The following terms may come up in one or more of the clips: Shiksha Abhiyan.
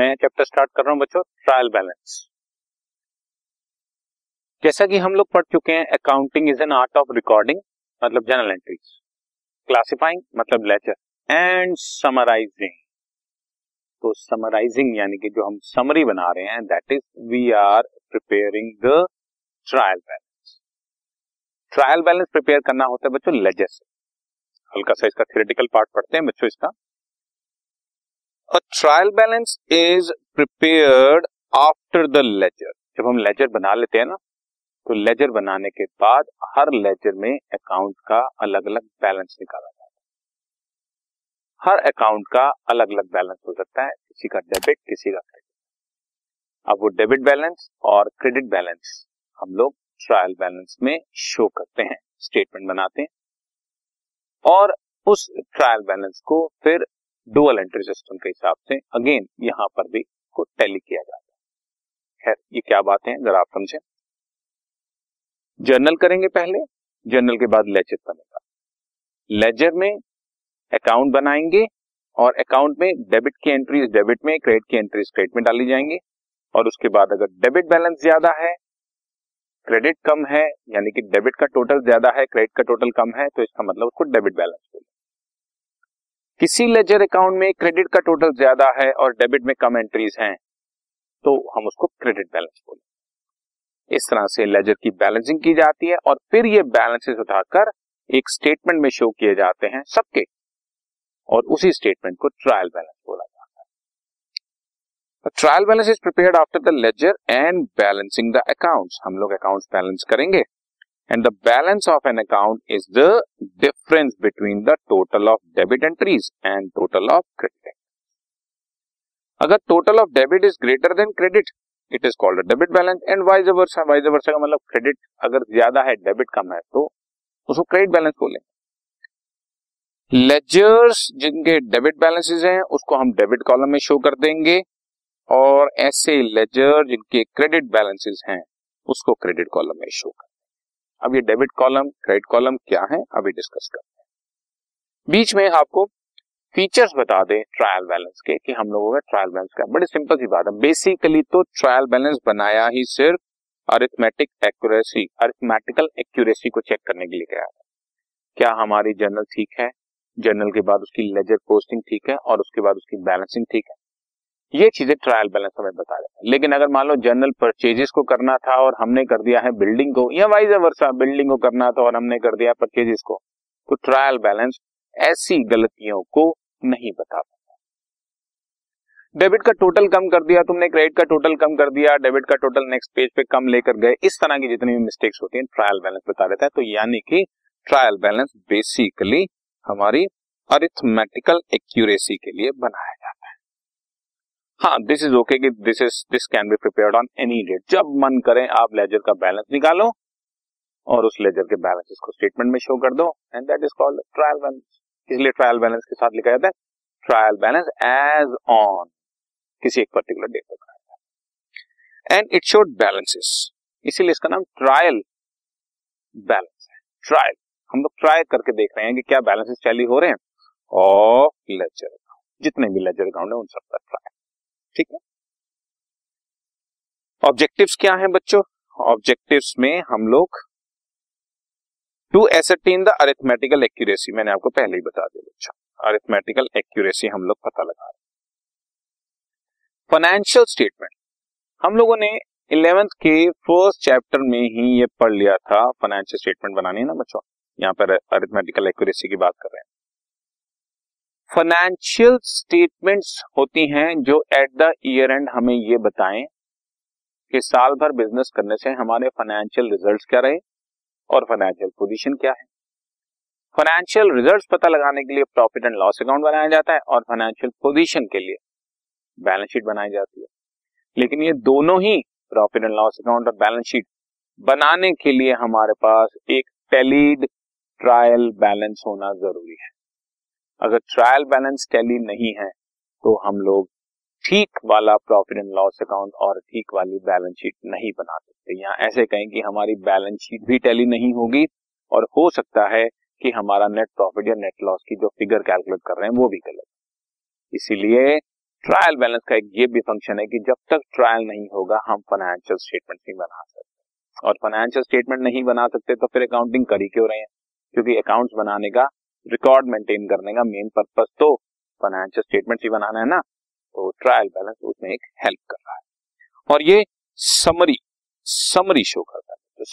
मैं chapter start कर रहा हूं बच्चों ट्रायल बैलेंस। जैसा कि हम लोग पढ़ चुके हैं accounting is an art of recording मतलब जनरल एंट्रीज, क्लासिफाइंग मतलब लेजर, एंड समराइजिंग तो समराइजिंग यानी कि जो हम समरी बना रहे हैं that is we are preparing the trial balance. Trial balance prepare करना होता है बच्चों लेजर से। हल्का सा इसका थियोरेटिकल पार्ट पढ़ते हैं बच्चों इसका। A trial balance is prepared after the ledger. जब हम लेजर बना लेते हैं ना तो लेजर बनाने के बाद हर लेजर में अकाउंट का अलग अलग बैलेंस निकाला जाता है। हर अकाउंट का अलग अलग बैलेंस हो सकता है, किसी का डेबिट किसी का क्रेडिट। अब वो डेबिट बैलेंस और क्रेडिट बैलेंस हम लोग ट्रायल बैलेंस में शो करते हैं, स्टेटमेंट बनाते हैं और उस ट्रायल बैलेंस को फिर डुअल एंट्री सिस्टम के हिसाब से अगेन यहां पर भी को टैली किया जाता है। खैर ये क्या बातें हैं जरा आप समझें। जर्नल करेंगे पहले, जर्नल के बाद लेजर बनेगा। लेजर में अकाउंट बनाएंगे और अकाउंट में डेबिट की एंट्रीज डेबिट में, क्रेडिट की एंट्रीज क्रेडिट में डाली जाएंगी और उसके बाद अगर डेबिट बैलेंस ज्यादा है क्रेडिट कम है यानी कि डेबिट का टोटल ज्यादा है क्रेडिट का टोटल कम है तो इसका मतलब उसको डेबिट बैलेंस बोलेंगे। किसी लेजर अकाउंट में क्रेडिट का टोटल ज्यादा है और डेबिट में कम एंट्रीज हैं तो हम उसको क्रेडिट बैलेंस बोलेंगे। इस तरह से लेजर की बैलेंसिंग की जाती है और फिर ये बैलेंसेस उठाकर एक स्टेटमेंट में शो किए जाते हैं सबके और उसी स्टेटमेंट को ट्रायल बैलेंस बोला जाता है। Trial balance is prepared after the ledger and balancing the accounts. हम लोग अकाउंट्स बैलेंस करेंगे and the balance of an account is the difference between the total of debit entries and total of credit. अगर total of debit is greater than credit it is called debit balance and vice versa. Vice versa का मतलब credit अगर ज्यादा है debit कम है तो उसको credit balance बोलेंगे। लेजर्स जिनके डेबिट बैलेंसेस हैं उसको हम डेबिट कॉलम में शो कर देंगे और ऐसे लेजर जिनके क्रेडिट बैलेंसेस हैं उसको क्रेडिट कॉलम में शो कर देंगे। अब ये डेबिट कॉलम क्रेडिट कॉलम क्या है अभी डिस्कस करते हैं। बीच में आपको फीचर्स बता दें ट्रायल बैलेंस के कि हम लोगों का ट्रायल बैलेंस का बड़ी सिंपल सी बात है। बेसिकली तो ट्रायल बैलेंस बनाया ही सिर्फ अरिथमेटिकल एक्यूरेसी को चेक करने के लिए गया है। क्या हमारी जर्नल ठीक है, जर्नल के बाद उसकी लेजर पोस्टिंग ठीक है और उसके बाद उसकी बैलेंसिंग ठीक है, ये चीजें ट्रायल बैलेंस हमें बता देता है। लेकिन अगर मान लो जर्नल परचेजेस को करना था और हमने कर दिया है बिल्डिंग को या वाइज वर्सा बिल्डिंग को करना था और हमने कर दिया परचेजेस को तो ट्रायल बैलेंस ऐसी गलतियों को नहीं बता पाता। डेबिट का टोटल कम कर दिया तुमने, क्रेडिट का टोटल कम कर दिया, डेबिट का टोटल नेक्स्ट पेज पे कम लेकर गए, इस तरह की जितनी भी मिस्टेक्स होती हैं ट्रायल बैलेंस बता देता है। तो यानी कि ट्रायल बैलेंस बेसिकली हमारी अरिथमेटिकल एक्यूरेसी के लिए बनाया जाता है। हाँ दिस इज ओके कि this can be prepared on any date. जब मन करे आप लेजर का बैलेंस निकालो और उस लेजर के बैलेंसेस को स्टेटमेंट में शो कर दो and that is called trial balance. इसलिए ट्रायल बैलेंस के साथ लिखा जाता है ट्रायल बैलेंस एज ऑन किसी एक पर्टिकुलर डेट पर बनाया जाता है एंड इट शोड बैलेंसेस, इसीलिए इसका नाम ट्रायल बैलेंस है। ट्रायल हम लोग ट्राई करके देख रहे हैं कि क्या बैलेंसेस टैली हो रहे हैं ऑफ लेजर अकाउंट, जितने भी लेजर अकाउंट है उन सबका ट्रायल। ठीक है, ऑब्जेक्टिव्स क्या है बच्चों? ऑब्जेक्टिव्स में हम लोग to ascertain the arithmetical accuracy, मैंने आपको पहले ही बता दिया बच्चा अरिथमेटिकल एक्यूरेसी हम लोग पता लगा रहे हैं। फाइनेंशियल स्टेटमेंट हम लोगों ने 11th के फर्स्ट चैप्टर में ही ये पढ़ लिया था। फाइनेंशियल स्टेटमेंट बनानी है ना बच्चों, यहाँ पर अरिथमेटिकल एक्यूरेसी की बात कर रहे हैं। फाइनेंशियल स्टेटमेंट्स होती हैं जो एट द ईयर एंड हमें ये बताएं कि साल भर बिजनेस करने से हमारे फाइनेंशियल रिजल्ट क्या रहे और फाइनेंशियल पोजीशन क्या है। फाइनेंशियल रिजल्ट्स पता लगाने के लिए प्रॉफिट एंड लॉस अकाउंट बनाया जाता है और फाइनेंशियल पोजीशन के लिए बैलेंस शीट बनाई जाती है। लेकिन ये दोनों ही प्रॉफिट एंड लॉस अकाउंट और बैलेंस शीट बनाने के लिए हमारे पास एक टैलीड ट्रायल बैलेंस होना जरूरी है। अगर ट्रायल बैलेंस टैली नहीं है तो हम लोग ठीक वाला प्रॉफिट एंड लॉस अकाउंट और ठीक वाली बैलेंस शीट नहीं बना सकते। यहाँ ऐसे कहें कि हमारी बैलेंस शीट भी टैली नहीं होगी और हो सकता है कि हमारा नेट प्रॉफिट या नेट लॉस की जो फिगर कैलकुलेट कर रहे हैं वो भी गलत। इसीलिए ट्रायल बैलेंस का एक ये भी फंक्शन है कि जब तक ट्रायल नहीं होगा हम फाइनेंशियल स्टेटमेंट नहीं बना सकते, और फाइनेंशियल स्टेटमेंट नहीं बना सकते तो फिर अकाउंटिंग कर ही क्यों रहे हैं, क्योंकि अकाउंट्स बनाने का, रिकॉर्ड मेंटेन करने का मेन पर्पस तो फाइनेंशियल स्टेटमेंट ही बनाना है ना। तो ट्रायल बैलेंस उसमें एक हेल्प कर रहा है और ये समरी शो करता है। तो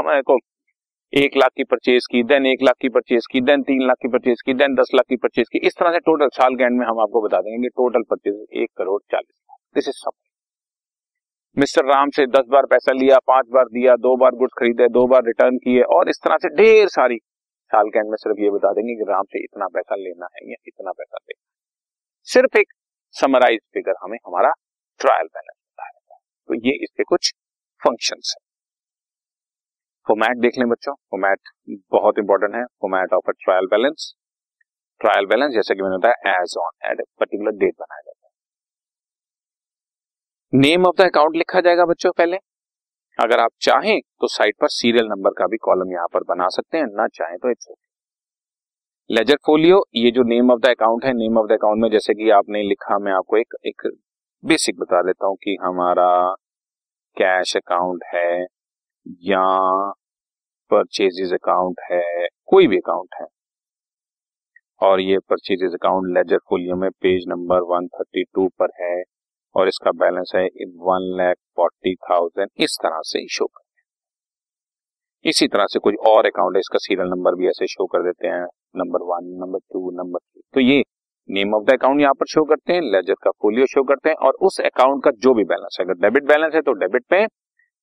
हमारे को 1 लाख की परचेज की, देन 1 लाख की परचेज की, देन 3 लाख की परचेज की, देन 10 लाख की परचेज की, इस तरह से टोटल साल के एंड में हम आपको बता देंगे total purchase 1,40,00,000। This is summary. Mister Ram से 10 बार पैसा लिया, 5 बार दिया, 2 बार गुड्स खरीदे, 2 बार रिटर्न किए, और इस तरह से ढेर सारी साल के एंड में सिर्फ ये बता देंगे कि राम से इतना पैसा लेना है या इतना पैसा देना है। सिर्फ एक समराइज फिगर हमें हमारा ट्रायल बैलेंस बता देता है। तो ये इसके कुछ फंक्शंस है। फॉर्मेट देख लें बच्चों, फॉर्मेट बहुत इंपॉर्टेंट है। Format of a trial balance, trial balance जैसा कि मैंने बताया as on at particular date बनाया जाता है। नेम ऑफ द अकाउंट लिखा जाएगा बच्चों पहले, अगर आप चाहें तो साइट पर सीरियल नंबर का भी कॉलम यहाँ पर बना सकते हैं, ना चाहें तो इट्स ओके। लेजर फोलियो, ये जो नेम ऑफ द अकाउंट है, नेम ऑफ द अकाउंट में जैसे कि आपने लिखा, मैं आपको एक बेसिक बता देता हूँ कि हमारा कैश अकाउंट है या परचेजेज अकाउंट है, कोई भी अकाउंट है, और ये परचेजेज अकाउंट लेजर फोलियो में पेज नंबर 132 पर है और इसका बैलेंस है 1,40,000। इस तरह से शो कर, इसी तरह से कुछ और अकाउंट है इसका सीरियल नंबर भी ऐसे शो कर देते हैं, नंबर 1, नंबर 2, नंबर 3। तो ये नेम ऑफ द अकाउंट यहाँ पर शो करते हैं, लेजर का फोलियो शो करते हैं, और उस अकाउंट का जो भी बैलेंस है, अगर डेबिट बैलेंस है तो डेबिट पे,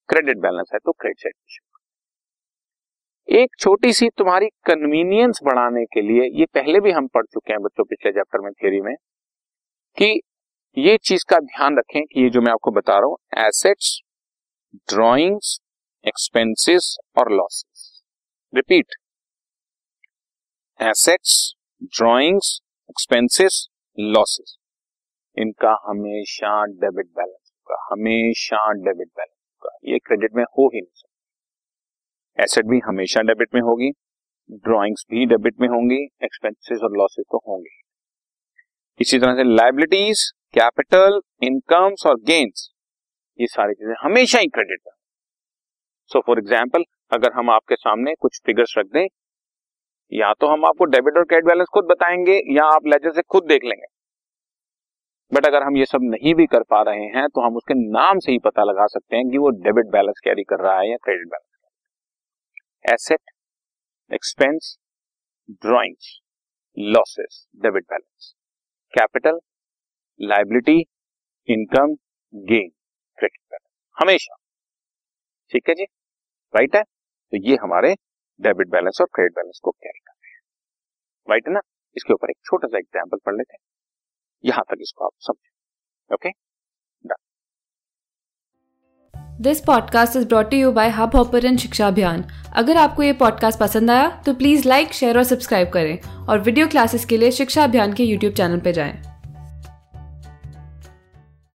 क्रेडिट बैलेंस है तो क्रेडिट साइड पे शो करते हैं। एक छोटी सी तुम्हारी कन्वीनियंस बढ़ाने के लिए, ये पहले भी हम पढ़ चुके हैं बच्चों पिछले चैप्टर में थ्योरी में, कि ये चीज का ध्यान रखें कि ये जो मैं आपको बता रहा हूं एसेट्स, ड्रॉइंग्स, एक्सपेंसेस और losses, repeat assets, drawings, expenses, losses, इनका हमेशा डेबिट बैलेंस होगा, हमेशा डेबिट बैलेंस होगा, ये क्रेडिट में हो ही नहीं सकता। एसेट भी हमेशा डेबिट में होगी, ड्रॉइंग्स भी डेबिट में होंगी, एक्सपेंसेस और लॉसेस तो होंगे। इसी तरह से लायबिलिटीज, कैपिटल, इनकम्स और गेन्स, ये सारी चीजें हमेशा ही क्रेडिट में। सो फॉर एग्जाम्पल अगर हम आपके सामने कुछ फिगर्स रख दें, या तो हम आपको डेबिट और क्रेडिट बैलेंस खुद बताएंगे या आप लेजर से खुद देख लेंगे, बट अगर हम ये सब नहीं भी कर पा रहे हैं तो हम उसके नाम से ही पता लगा सकते हैं कि वो डेबिट बैलेंस कैरी कर रहा है या credit balance. Asset, expense, drawings, losses, debit balance, capital, liability, income, gain, credit balance, हमेशा। ठीक है जी, राइट है। तो ये हमारे डेबिट बैलेंस और क्रेडिट बैलेंस को कैरी कर रहे हैं, राइट है ना। इसके ऊपर एक छोटा सा एग्जांपल पढ़ लेते हैं, यहां तक इसको आप समझें। Okay, this podcast is brought to you by hub hopper and Shiksha Abhiyan. अगर आपको ये पॉडकास्ट पसंद आया तो प्लीज़ लाइक, शेयर और सब्सक्राइब करें, और वीडियो क्लासेस के लिए शिक्षा अभियान के YouTube चैनल पर जाएं।